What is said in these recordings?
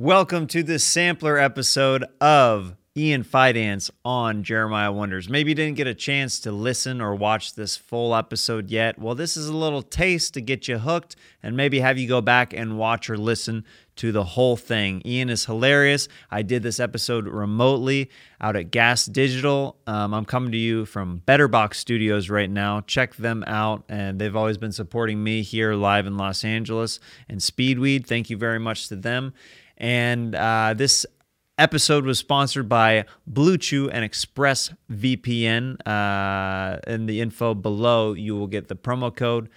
Welcome to this sampler episode of Ian Fidance on Jeremiah Wonders. Maybe you didn't get a chance to listen or watch this full episode yet. Well, this is a little taste to get you hooked and maybe have you go back and watch or listen to the whole thing. Ian is hilarious. I did this episode remotely out at Gas Digital. I'm coming to you from Betterbox Studios right now. Check them out, and they've always been supporting me here live in Los Angeles. And Speedweed, thank you very much to them. And this episode was sponsored by Blue Chew and ExpressVPN. In the info below, you will get the promo code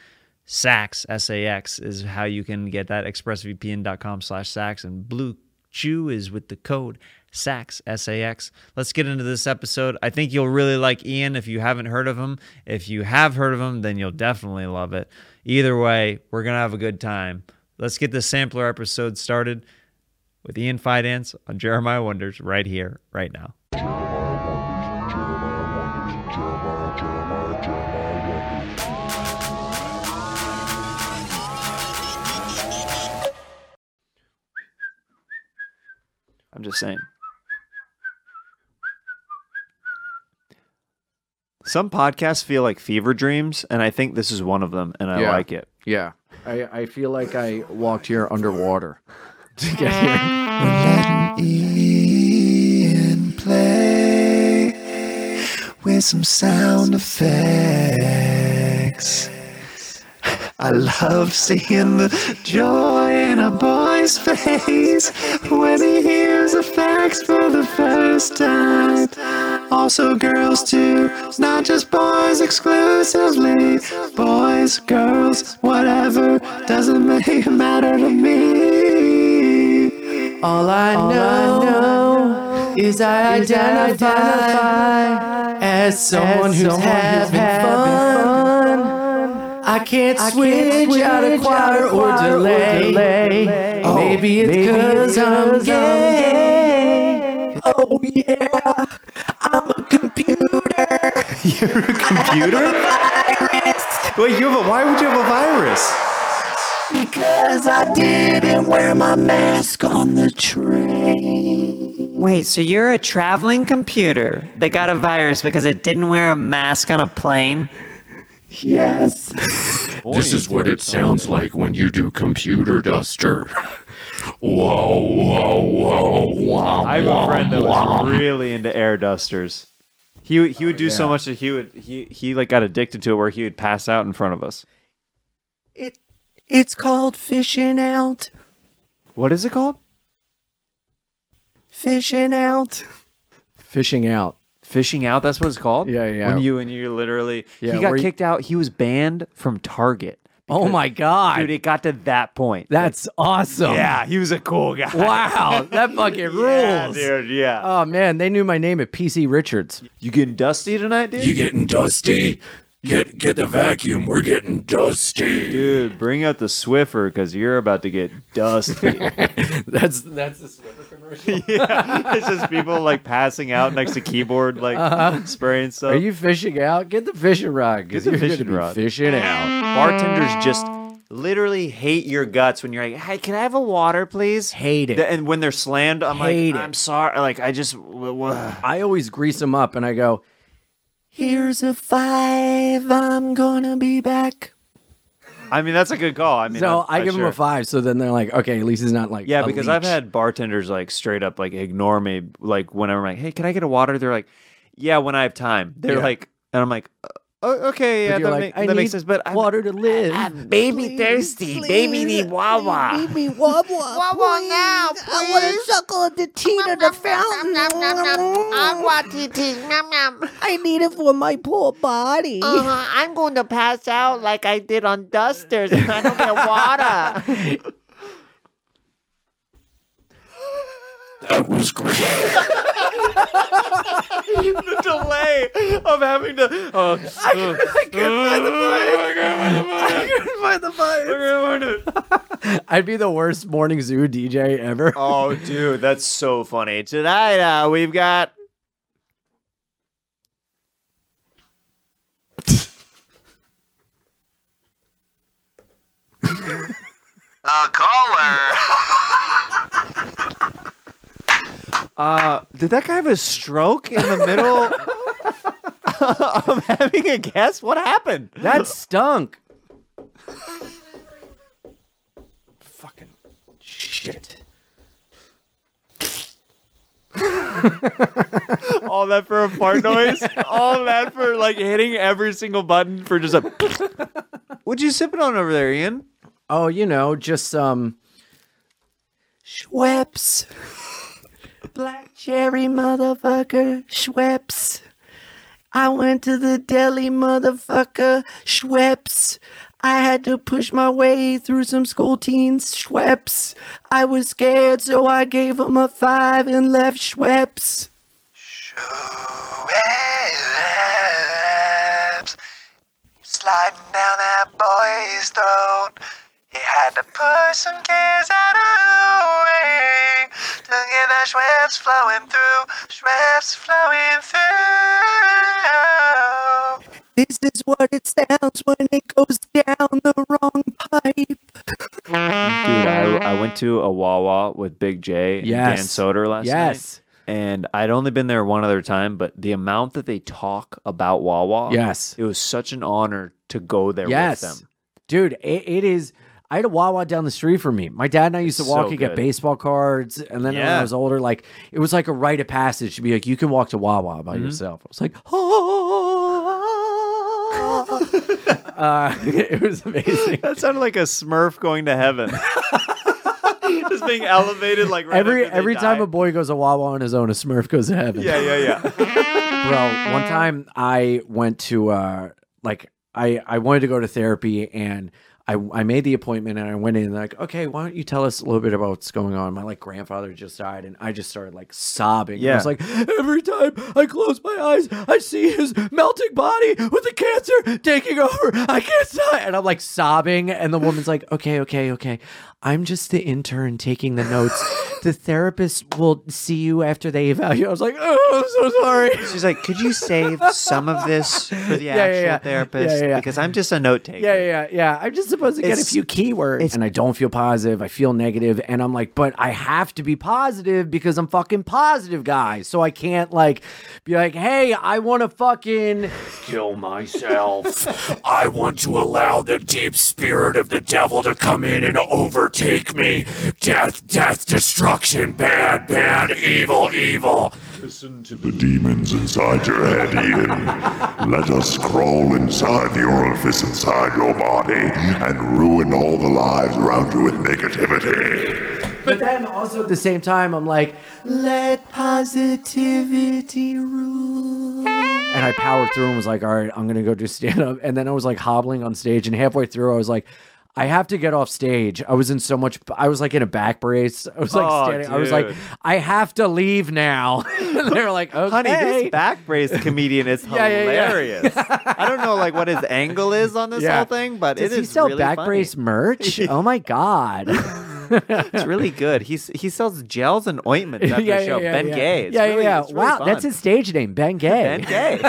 SAX, S-A-X, is how you can get that, expressvpn.com/SAX. And Blue Chew is with the code SAX, S-A-X. Let's get into this episode. I think you'll really like Ian if you haven't heard of him. If you have heard of him, then you'll definitely love it. Either way, we're going to have a good time. Let's get this sampler episode started with Ian Fidance on Jeremiah Wonders right here, right now. I'm just saying. Some podcasts feel like fever dreams, and I think this is one of them, and I like it. Yeah. I feel like I walked here underwater. To get here. We're letting Ian play with some sound effects. I love seeing the joy in a boy's face when he hears the facts for the first time. Also girls too, not just boys exclusively. Boys, girls, whatever, doesn't matter to me. All I know is identify as someone who's having fun. I can't switch out of choir or delay. Oh, maybe it's because I'm gay. Oh yeah, I'm a computer. You're a computer? I have a virus. Wait, why would you have a virus? Because I didn't wear my mask on the train. Wait, so you're a traveling computer that got a virus because it didn't wear a mask on a plane? Yes. This is what it sounds like when you do computer duster. Whoa, whoa, whoa, whoa. I have a friend that was really into air dusters. He would do so much that he got addicted to it where he would pass out in front of us. It's called fishing out. What is it called? Fishing out. Fishing out. Fishing out, that's what it's called? Yeah. When you're literally... Yeah, he got kicked out. He was banned from Target. Because, oh my God. Dude, it got to that point. That's awesome. Yeah, he was a cool guy. Wow, that fucking rules. Yeah, dude, yeah. Oh man, they knew my name at PC Richards. You getting dusty tonight, dude? You getting dusty? Get the vacuum, we're getting dusty. Dude, bring out the Swiffer, because you're about to get dusty. That's the Swiffer commercial? Yeah, it's just people, like, passing out next to keyboard, like, spraying stuff. Are you fishing out? Get the fishing rod, because you're going to be fishing out. Bartenders just literally hate your guts when you're like, hey, can I have a water, please? Hate it. And when they're slammed, I'm hate like, it. I'm sorry. Like, I just... I always grease them up, and I go... Here's a $5. I'm gonna be back. I mean, that's a good call. I mean, so I give them a $5. So then they're like, okay, at least it's not like yeah. Because leech. I've had bartenders like straight up like ignore me. Like whenever I'm like, hey, can I get a water? They're like, yeah, when I have time. They're like, and I'm like, okay, yeah, that makes sense. But water to live. I'm baby please, thirsty. Please, baby need Wawa. Leave me Wawa. Wawa now. Please. I want to suckle at the teat of the fountain. I want to tea. I need it for my poor body. I'm going to pass out like I did on Dusters if I don't get water. That was great. The delay of having to. I couldn't find the vibes. I'd be the worst morning zoo DJ ever. Oh, dude, that's so funny. Tonight, we've got. Caller. Did that guy have a stroke in the middle of having a guest? What happened? That stunk. Fucking shit. All that for a fart noise? All that for like hitting every single button for just a... What'd you sip it on over there, Ian? Oh, you know, just some... Schweppes. Black cherry, motherfucker. Schweppes. I went to the deli, motherfucker. Schweppes. I had to push my way through some school teens. Schweppes. I was scared, so I gave them a 5 and left. Schweppes. Schweppes. Sliding down that boy's throat. He had to push some kids out of the way to get that Schweppes flowing through. Schweppes flowing through. This is what it sounds when it goes down the wrong pipe. Dude, I went to a Wawa with Big J and Dan Soder last night. And I'd only been there one other time, but the amount that they talk about Wawa, it was such an honor to go there with them. Dude, it is... I had a Wawa down the street from me. My dad and I used to walk and get baseball cards. And then when I was older, like it was like a rite of passage to be like, you can walk to Wawa by yourself. I was like, it was amazing. That sounded like a Smurf going to heaven. Just being elevated like right every time a boy goes to Wawa on his own, a Smurf goes to heaven. Bro, one time I went to I wanted to go to therapy and I made the appointment and I went in and like, okay, why don't you tell us a little bit about what's going on? My grandfather just died and I just started sobbing. Yeah. I was like, every time I close my eyes, I see his melting body with the cancer taking over. I can't stop. And I'm sobbing. And the woman's like, okay. I'm just the intern taking the notes. The therapist will see you after they evaluate. I was like, oh, I'm so sorry. She's like, could you save some of this for the actual therapist? Because I'm just a note taker. I'm just supposed to get a few keywords. And I don't feel positive. I feel negative. And I'm like, but I have to be positive because I'm fucking positive, guys. So I can't be like, hey, I want to fucking kill myself. I want to allow the deep spirit of the devil to come in and overtake me. Death, destruction, bad, evil. Listen to the demons inside your head, Ian. Let us crawl inside the orifice inside your body and ruin all the lives around you with negativity. But then also at the same time, I'm like, let positivity rule. And I powered through and was like, all right, I'm going to go do stand-up. And then I was hobbling on stage. And halfway through, I was like, I have to get off stage. I was in so much... I was in a back brace. I was standing... Dude. I was I have to leave now. And they were like, okay. Honey, this back brace comedian is hilarious. I don't know what his angle is on this whole thing, but it is really funny. Does he sell back brace merch? Oh my God. It's really good. He sells gels and ointments after the show. Ben Gay. Really wow, fun. That's his stage name, Ben Gay. Ben Gay.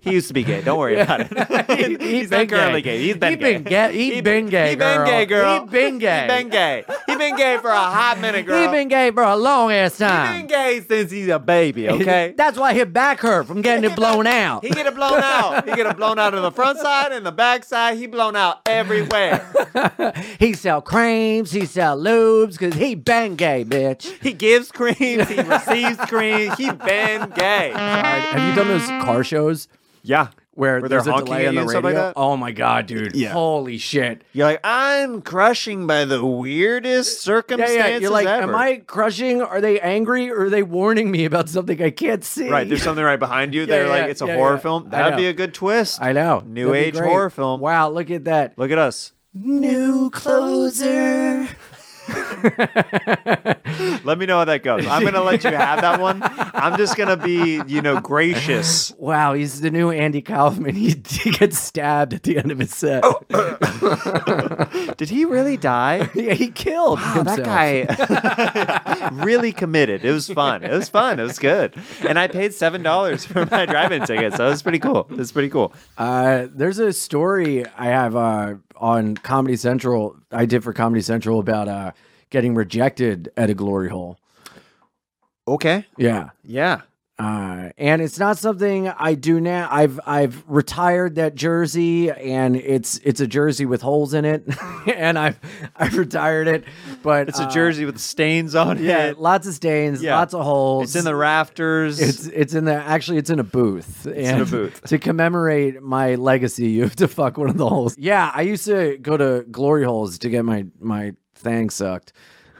He used to be gay. Don't worry about it. He's not currently gay. He's been gay. He's been gay, girl. He's been gay. He's been gay. He's been gay for a hot minute, girl. He's been gay for a long ass time. He's been gay since he's a baby, okay? That's why his back hurt from getting it blown out. He get it blown out. He get it blown out on the front side and the back side. He blown out everywhere. He sell creams. He sell lubes because he been gay, bitch. He gives creams. He receives creams. He been gay. Have you done those car shows? Yeah. Where there's a delay on the radio. Like oh my God, dude. Yeah. Holy shit. You're like, I'm crushing by the weirdest circumstances ever. You're like, am I crushing? Are they angry? Or are they warning me about something I can't see? Right. There's something right behind you. They're like, it's a horror film. That'd be a good twist. I know. New That'd age horror film. Wow, look at that. Look at us. New closer. Let me know how that goes. I'm gonna let you have that one. I'm just gonna be, gracious. Wow, he's the new Andy Kaufman. He gets stabbed at the end of his set. Oh. Did he really die? Yeah, he killed himself. That guy really committed. It was fun. It was fun. It was good. And I paid $7 for my drive-in ticket, so it was pretty cool. It's pretty cool. There's a story I have on Comedy Central. I did for Comedy Central about getting rejected at a glory hole. Okay. Yeah. Yeah. And it's not something I do now. I've retired that jersey, and it's a jersey with holes in it, and I've retired it. But it's a jersey with stains on it. Lots of stains, lots of holes. It's in the rafters. It's in a booth. To commemorate my legacy, you have to fuck one of the holes. Yeah, I used to go to glory holes to get my thang sucked.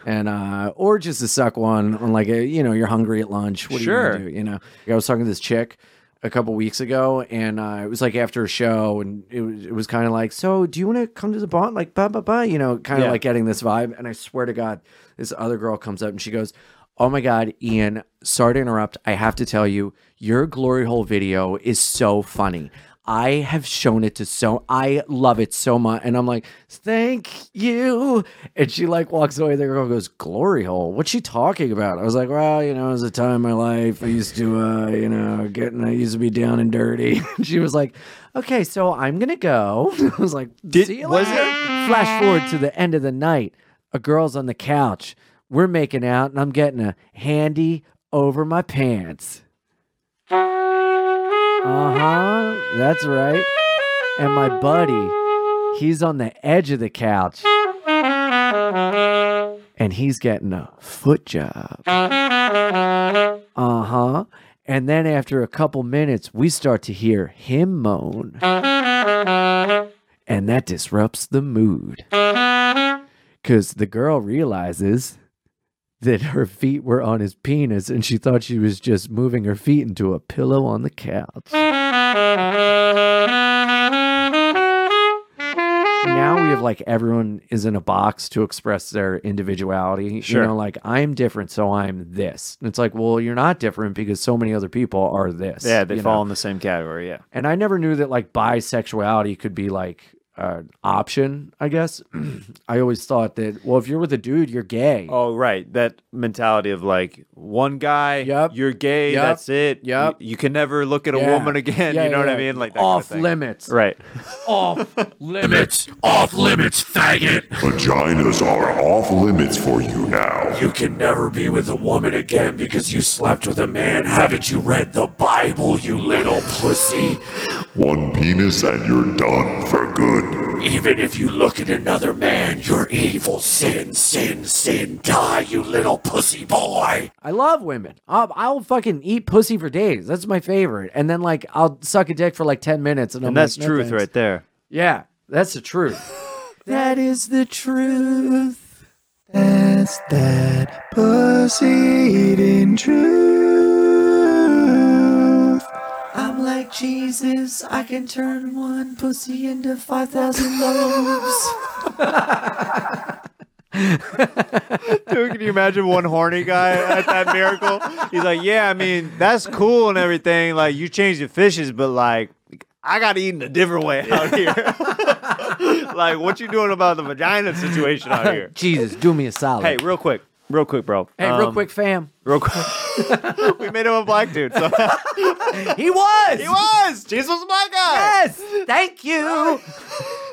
And or just to suck one on, like, you're hungry at lunch. What are you gonna do? You know, I was talking to this chick a couple weeks ago, and it was like after a show, and it was kind of like, so do you want to come to the bar? Like, blah blah blah. You know, kind of like getting this vibe. And I swear to God, this other girl comes up and she goes, "Oh my God, Ian, sorry to interrupt. I have to tell you, your glory hole video is so funny. I have shown it to I love it so much." And I'm like, "Thank you." And she like walks away. The girl goes, "Glory hole? What's she talking about?" I was like, "Well, it was a time in my life. I used to, I used to be down and dirty." And she was like, "Okay, so I'm going to go." I was like, "See you later." Flash forward to the end of the night. A girl's on the couch. We're making out, and I'm getting a handy over my pants. Uh-huh, that's right. And my buddy, he's on the edge of the couch. And he's getting a foot job. Uh-huh. And then after a couple minutes, we start to hear him moan. And that disrupts the mood. 'Cause the girl realizes that her feet were on his penis, and she thought she was just moving her feet into a pillow on the couch. Now we have, like, everyone is in a box to express their individuality. Sure. You know, like, I'm different, so I'm this. And it's like, well, you're not different because so many other people are this. Yeah, they fall in the same category, yeah. And I never knew that, like, bisexuality could be, like, option, I guess. I always thought that, well, if you're with a dude, you're gay. Oh, right. That mentality of like one guy, you're gay, that's it. Yep. You can never look at a woman again. Yeah, you know what I mean? Like that off kind of limits. Right. Off limits. Off limits, faggot. Vaginas are off limits for you now. You can never be with a woman again because you slept with a man. Haven't you read the Bible, you little pussy? One penis and you're done for good. Even if you look at another man, you're evil. Sin, sin, sin. Die, you little pussy boy. I love women. I'll fucking eat pussy for days. That's my favorite. And then, like, I'll suck a dick for like 10 minutes. And that's like, truth right there. Yeah, that's the truth. That is the truth. That's that pussy eating truth. I'm like Jesus, I can turn one pussy into 5,000 loaves. Dude, can you imagine one horny guy at that miracle? He's like, yeah, I mean, that's cool and everything. Like, you change the fishes, but, like, I got eaten a different way out here. Like, what you doing about the vagina situation out here? Jesus, do me a solid. Hey, real quick, bro. Hey, real quick, fam. Real quick. We made him a black dude. So. He was. Jesus was a black guy. Yes. Thank you.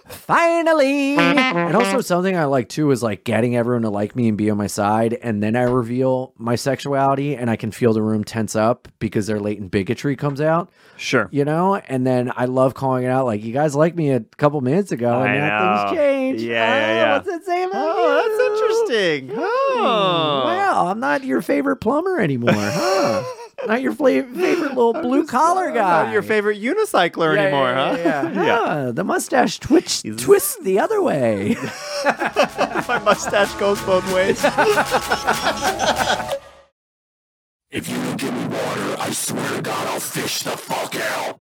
Finally. And also something I like, too, is, like, getting everyone to like me and be on my side. And then I reveal my sexuality, and I can feel the room tense up because their latent bigotry comes out. Sure. You know? And then I love calling it out. Like, you guys liked me a couple minutes ago. And now things change. Yeah. What's that saying about you? That's interesting. Wow, I'm not your favorite plumber anymore, huh? Not your favorite little blue-collar guy. Not your favorite unicycler anymore, huh? Yeah. The mustache twists the other way. My mustache goes both ways. If you don't give me water, I swear to God, I'll fish the fuck out.